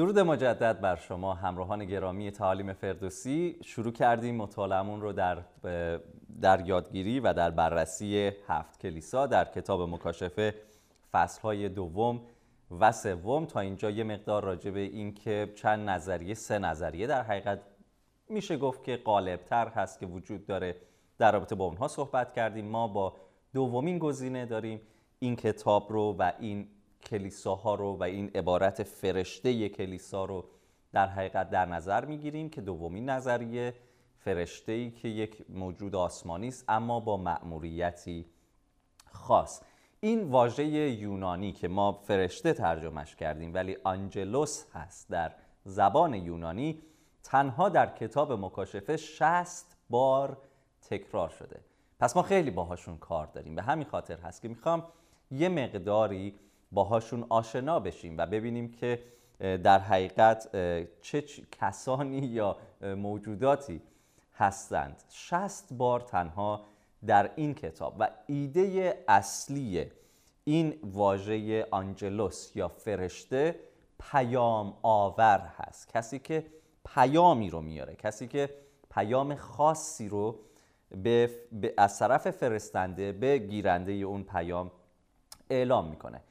درود مجدد بر شما همراهان گرامی تعالیم فردوسی. شروع کردیم مطالعمون رو در یادگیری و در بررسی 7 کلیسا در کتاب مکاشفه فصلهای دوم و سوم. تا اینجا یه مقدار راجع به این که چند نظریه، 3 نظریه در حقیقت میشه گفت که غالب‌تر هست که وجود داره، در رابطه با اونها صحبت کردیم. ما با دومین گزینه داریم، این کتاب رو و این کلیساها رو و این عبارت فرشته کلیسا رو در حقیقت در نظر میگیریم که دومین نظریه، فرشته‌ای که یک موجود آسمانی است اما با مأموریتی خاص. این واژه یونانی که ما فرشته ترجمهش کردیم ولی آنجلوس هست در زبان یونانی، تنها در کتاب مکاشفه 60 بار تکرار شده. پس ما خیلی باهاشون کار داریم. به همین خاطر هست که میخوام یه مقداری باهاشون آشنا بشیم و ببینیم که در حقیقت چه کسانی یا موجوداتی هستند. 60 بار تنها در این کتاب. و ایده اصلی این واژه آنجلوس یا فرشته پیام آور هست، کسی که پیامی رو میاره، کسی که پیام خاصی رو از طرف فرستنده به گیرنده اون پیام اعلام میکنه.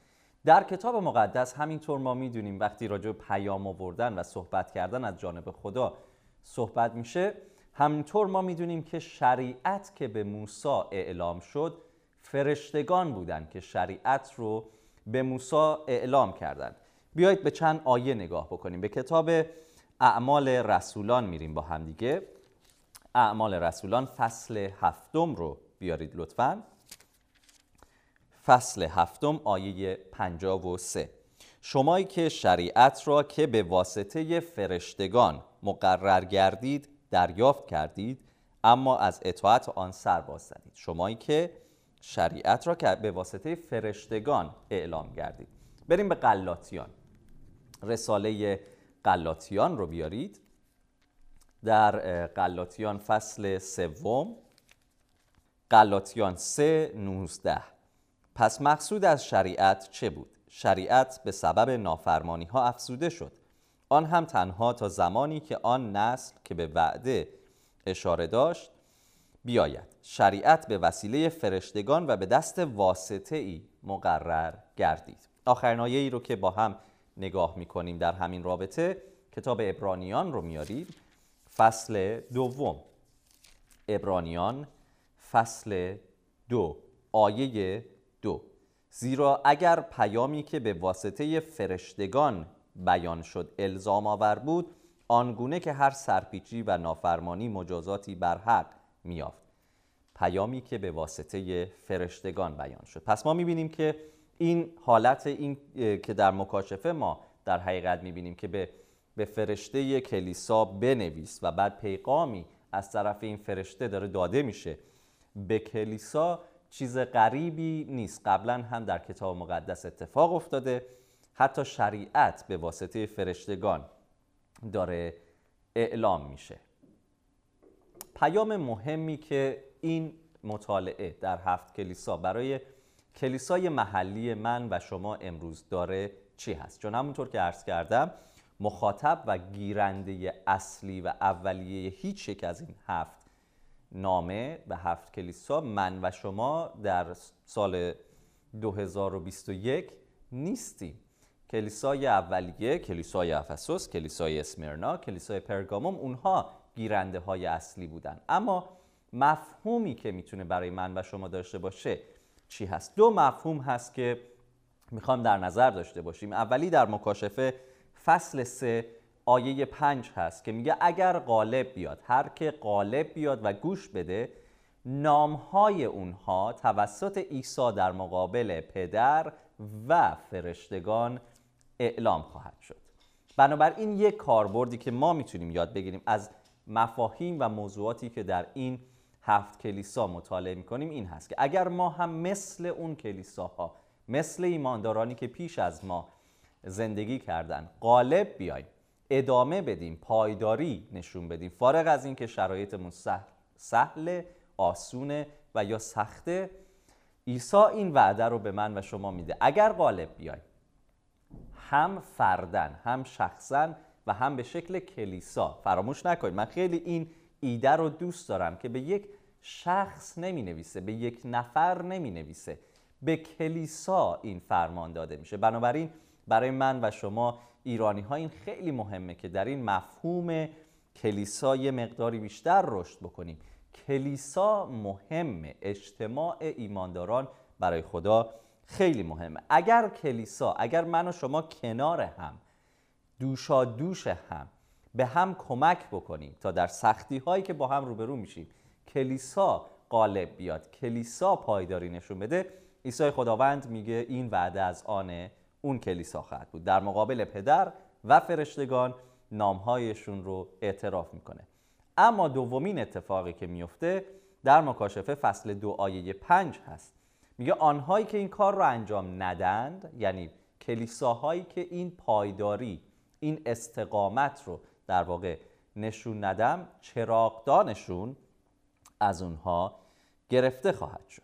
در کتاب مقدس همینطور ما میدونیم وقتی راجع به پیام آوردن و صحبت کردن از جانب خدا صحبت میشه، همینطور ما میدونیم که شریعت که به موسی اعلام شد، فرشتگان بودند که شریعت رو به موسی اعلام کردند. بیایید به چند آیه نگاه بکنیم. به کتاب اعمال رسولان میریم با هم دیگه. اعمال رسولان فصل 7 رو بیارید لطفاً. فصل 7 آیه 53. شمایی که شریعت را که به واسطه فرشتگان مقرر گردید دریافت کردید، اما از اطاعت آن سر باز زدید. شمایی که شریعت را که به واسطه فرشتگان اعلام گردید. بریم به گلاتیان، رساله گلاتیان رو بیارید. در گلاتیان فصل 3، گلاتیان 3:19. پس مقصود از شریعت چه بود؟ شریعت به سبب نافرمانی ها افزوده شد، آن هم تنها تا زمانی که آن نسل که به وعده اشاره داشت بیاید. شریعت به وسیله فرشتگان و به دست واسطه ای مقرر گردید. آخرین آیه ای رو که با هم نگاه میکنیم در همین رابطه، کتاب عبرانیان رو میارید، فصل 2. عبرانیان فصل 2 آیه 2. زیرا اگر پیامی که به واسطه فرشتگان بیان شد الزام آور بود، آنگونه که هر سرپیچی و نافرمانی مجازاتی بر حق می‌یافت. پیامی که به واسطه فرشتگان بیان شد. پس ما می‌بینیم که این حالت، این که در مکاشفه ما در حقیقت می‌بینیم که به فرشته کلیسا بنویس و بعد پیغامی از طرف این فرشته داره داده میشه به کلیسا، چیز غریبی نیست. قبلا هم در کتاب مقدس اتفاق افتاده. حتی شریعت به واسطه فرشتگان داره اعلام میشه. پیام مهمی که این مطالعه در 7 کلیسا برای کلیسای محلی من و شما امروز داره چی هست؟ چون همونطور که عرض کردم، مخاطب و گیرنده اصلی و اولیه هیچ یک از این 7 نامه به 7 کلیسا من و شما در سال 2021 نیستیم. کلیسای اولیه، کلیسای افسوس، کلیسای اسمرنا، کلیسای پرگاموم، اونها گیرنده های اصلی بودن. اما مفهومی که میتونه برای من و شما داشته باشه چی هست؟ 2 مفهوم هست که میخوام در نظر داشته باشیم. اولی در مکاشفه فصل 3 آیه 5 هست که میگه اگر غالب بیاد، هر که غالب بیاد و گوش بده، نامهای اونها توسط عیسی در مقابل پدر و فرشتگان اعلام خواهد شد. بنابراین یک کاربردی که ما میتونیم یاد بگیریم از مفاهیم و موضوعاتی که در این 7 کلیسا مطالعه میکنیم این هست که اگر ما هم مثل اون کلیساها، مثل ایماندارانی که پیش از ما زندگی کردن، غالب بیایم، ادامه بدیم، پایداری نشون بدیم، فارغ از این که شرایطمون سهل، آسونه و یا سخته، عیسی این وعده رو به من و شما میده. اگر غالب بیایم، هم فردن، هم شخصا و هم به شکل کلیسا. فراموش نکنید من خیلی این ایده رو دوست دارم که به یک شخص نمی نویسه، به یک نفر نمی نویسه، به کلیسا این فرمان داده میشه. بنابراین برای من و شما ایرانی ها این خیلی مهمه که در این مفهوم کلیسا یه مقداری بیشتر رشد بکنیم. کلیسا مهمه، اجتماع ایمانداران برای خدا خیلی مهمه. اگر کلیسا، اگر من و شما کنار هم، دوشا دوش هم به هم کمک بکنیم تا در سختی هایی که با هم روبرو میشیم کلیسا غالب بیاد، کلیسا پایداری نشون بده، عیسی خداوند میگه این وعده از آن اون کلیسا خواهد بود. در مقابل پدر و فرشتگان نامهایشون رو اعتراف میکنه. اما دومین اتفاقی که میفته در مکاشفه فصل 2 آیه 5 هست. میگه آنهایی که این کار رو انجام ندند، یعنی کلیساهایی که این پایداری، این استقامت رو در واقع نشون ندم، چراغدانشون از اونها گرفته خواهد شد.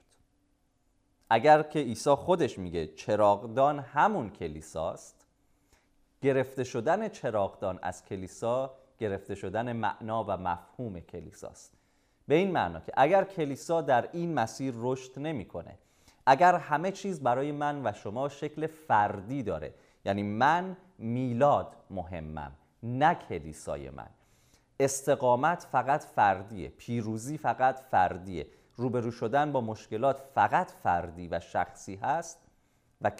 اگر که عیسی خودش میگه چراغدان همون کلیساست، گرفته شدن چراغدان از کلیسا گرفته شدن معنا و مفهوم کلیساست. به این معنا که اگر کلیسا در این مسیر رشد نمیکنه، اگر همه چیز برای من و شما شکل فردی داره، یعنی من میلاد مهمم نه کلیسای من، استقامت فقط فردیه، پیروزی فقط فردیه، روبرو شدن با مشکلات فقط فردی و شخصی هست و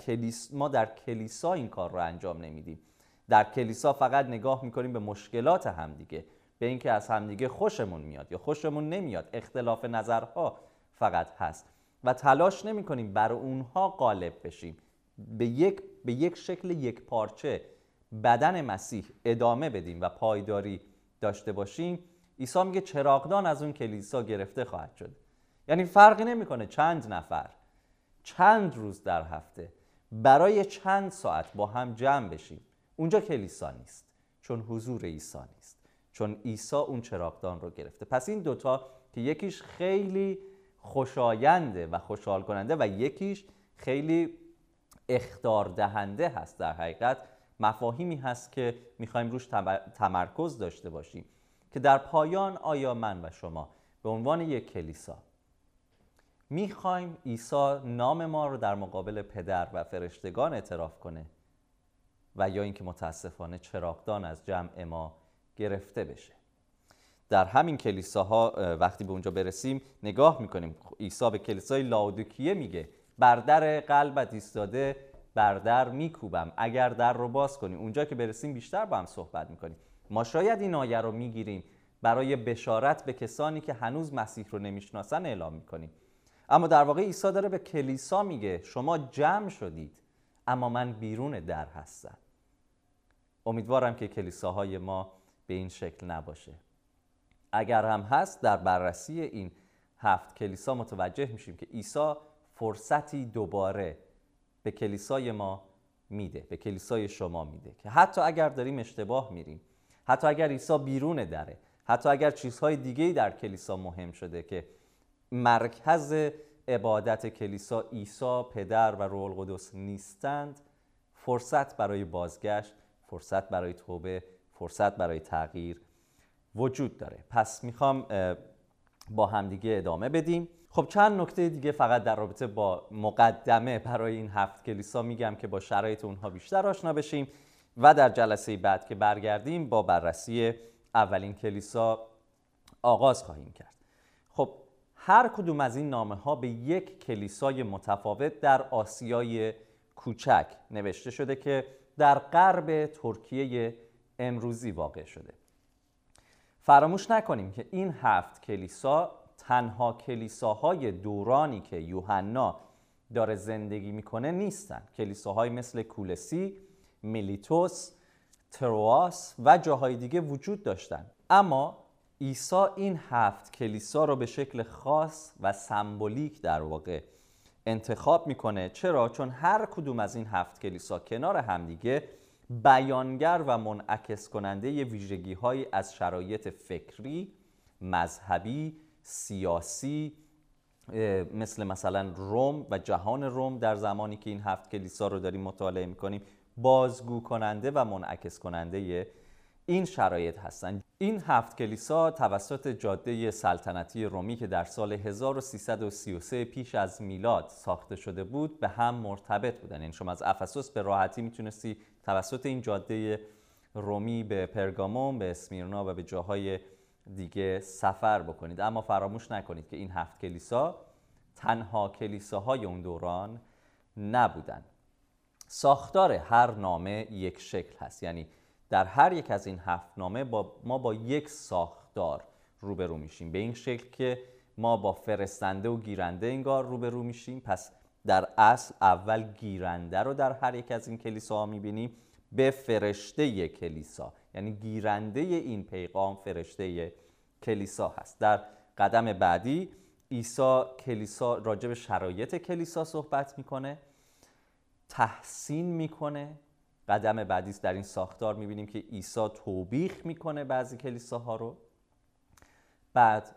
ما در کلیسا این کار رو انجام نمیدیم. در کلیسا فقط نگاه میکنیم به مشکلات همدیگه، به اینکه از همدیگه خوشمون میاد یا خوشمون نمیاد، اختلاف نظرها فقط هست و تلاش نمیکنیم بر اونها غالب بشیم، به یک شکل یک پارچه بدن مسیح ادامه بدیم و پایداری داشته باشیم. عیسی میگه چراغدان از اون کلیسا گرفته خواهد شد. یعنی فرقی نمیکنه چند نفر چند روز در هفته برای چند ساعت با هم جمع بشیم، اونجا کلیسا نیست، چون حضور عیسی نیست، چون عیسی اون چراغدان رو گرفته. پس این دوتا که یکیش خیلی خوشاینده و خوشحال کننده و یکیش خیلی اخطار دهنده هست، در حقیقت مفاهیمی هست که میخوایم روش تمرکز داشته باشیم که در پایان آیا من و شما به عنوان یک کلیسا میخوایم عیسی نام ما رو در مقابل پدر و فرشتگان اعتراف کنه و یا اینکه متاسفانه چراغدان از جمع ما گرفته بشه. در همین کلیساها وقتی به اونجا برسیم نگاه میکنیم، عیسی به کلیسای لاودیکیه میگه بر در قلبت ایستاده بر در میکوبم، اگر در رو باز کنی. اونجا که برسیم بیشتر با هم صحبت میکنیم. ما شاید این آیه رو میگیریم برای بشارت به کسانی که هنوز مسیح رو نمیشناسن اعلام میکنیم، اما در واقع عیسی داره به کلیسا میگه شما جمع شدید اما من بیرون در هستم. امیدوارم که کلیساهای ما به این شکل نباشه. اگر هم هست در بررسی این 7 کلیسا متوجه میشیم که عیسی فرصتی دوباره به کلیسای ما میده، به کلیسای شما میده که حتی اگر داریم اشتباه میریم، حتی اگر عیسی بیرون دره، حتی اگر چیزهای دیگه‌ای در کلیسا مهم شده که مرکز عبادت کلیسا عیسی، پدر و روح القدس نیستند، فرصت برای بازگشت، فرصت برای توبه، فرصت برای تغییر وجود داره. پس میخوام با همدیگه ادامه بدیم. خب چند نکته دیگه فقط در رابطه با مقدمه برای این 7 کلیسا میگم که با شرایط اونها بیشتر آشنا بشیم و در جلسه بعد که برگردیم با بررسی اولین کلیسا آغاز خواهیم کرد. خب هر کدوم از این نامه ها به یک کلیسای متفاوت در آسیای کوچک نوشته شده که در غرب ترکیه امروزی واقع شده. فراموش نکنیم که این 7 کلیسا تنها کلیساهای دورانی که یوحنا داره زندگی میکنه نیستن. کلیساهای مثل کولسی، میلیتوس، ترواس و جاهای دیگه وجود داشتن، اما عیسی این 7 کلیسا رو به شکل خاص و سمبولیک در واقع انتخاب میکنه. چرا؟ چون هر کدوم از این 7 کلیسا کنار همدیگه بیانگر و منعکس کننده ویژگی‌هایی از شرایط فکری، مذهبی، سیاسی مثلا روم و جهان روم در زمانی که این 7 کلیسا رو داریم مطالعه می‌کنیم بازگو کننده و منعکس کننده این شرایط هستند. این 7 کلیسا توسط جاده سلطنتی رومی که در سال 1333 پیش از میلاد ساخته شده بود به هم مرتبط بودن. یعنی شما از افسوس به راحتی میتونستی توسط این جاده رومی به پرگامون، به اسمیرنا و به جاهای دیگه سفر بکنید. اما فراموش نکنید که این 7 کلیسا تنها کلیساهای اون دوران نبودن. ساختار هر نامه یک شکل هست، یعنی در هر یک از این 7 نامه ما با یک ساختار روبرو میشیم، به این شکل که ما با فرستنده و گیرنده انگار روبرو میشیم. پس در اصل اول گیرنده رو در هر یک از این کلیساها میبینیم به فرشته کلیسا، یعنی گیرنده این پیغام فرشته کلیسا هست. در قدم بعدی عیسی کلیسا راجع به شرایط کلیسا صحبت میکنه، تحسین میکنه. قدم بعدی در این ساختار میبینیم که عیسی توبیخ میکنه بعضی کلیساها رو، بعد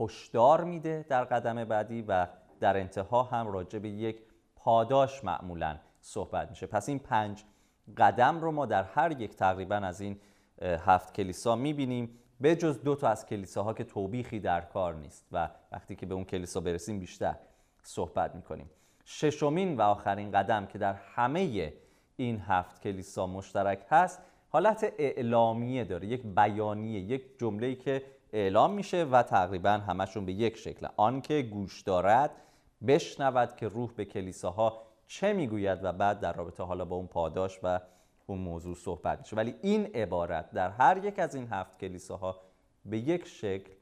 هشدار میده در قدم بعدی، و در انتها هم راجع به یک پاداش معمولا صحبت میشه. پس این 5 قدم رو ما در هر یک تقریبا از این 7 کلیسا میبینیم، به جز 2 تا از کلیساها که توبیخی در کار نیست و وقتی که به اون کلیسا برسیم بیشتر صحبت میکنیم. 6مین و آخرین قدم که در همه این 7 کلیسا مشترک هست، حالت اعلامیه داره، یک بیانیه، یک جمله‌ای که اعلام میشه و تقریبا همشون به یک شکل: آن که گوش دارد بشنود که روح به کلیساها چه میگوید. و بعد در رابطه حالا با اون پاداش و اون موضوع صحبت میشه. ولی این عبارت در هر یک از این 7 کلیساها به یک شکل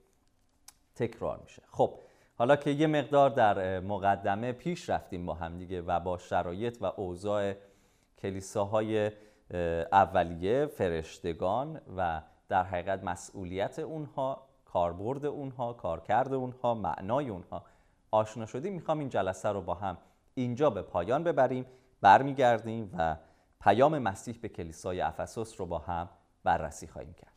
تکرار میشه. خب حالا که یه مقدار در مقدمه پیش رفتیم با هم دیگه و با شرایط و اوضاع کلیساهای اولیه، فرشتگان و در حقیقت مسئولیت اونها، کاربرد اونها، کارکرد اونها، معنای اونها آشنا شدیم، میخوام این جلسه رو با هم اینجا به پایان ببریم. برمیگردیم و پیام مسیح به کلیسای افسوس رو با هم بررسی خواهیم کرد.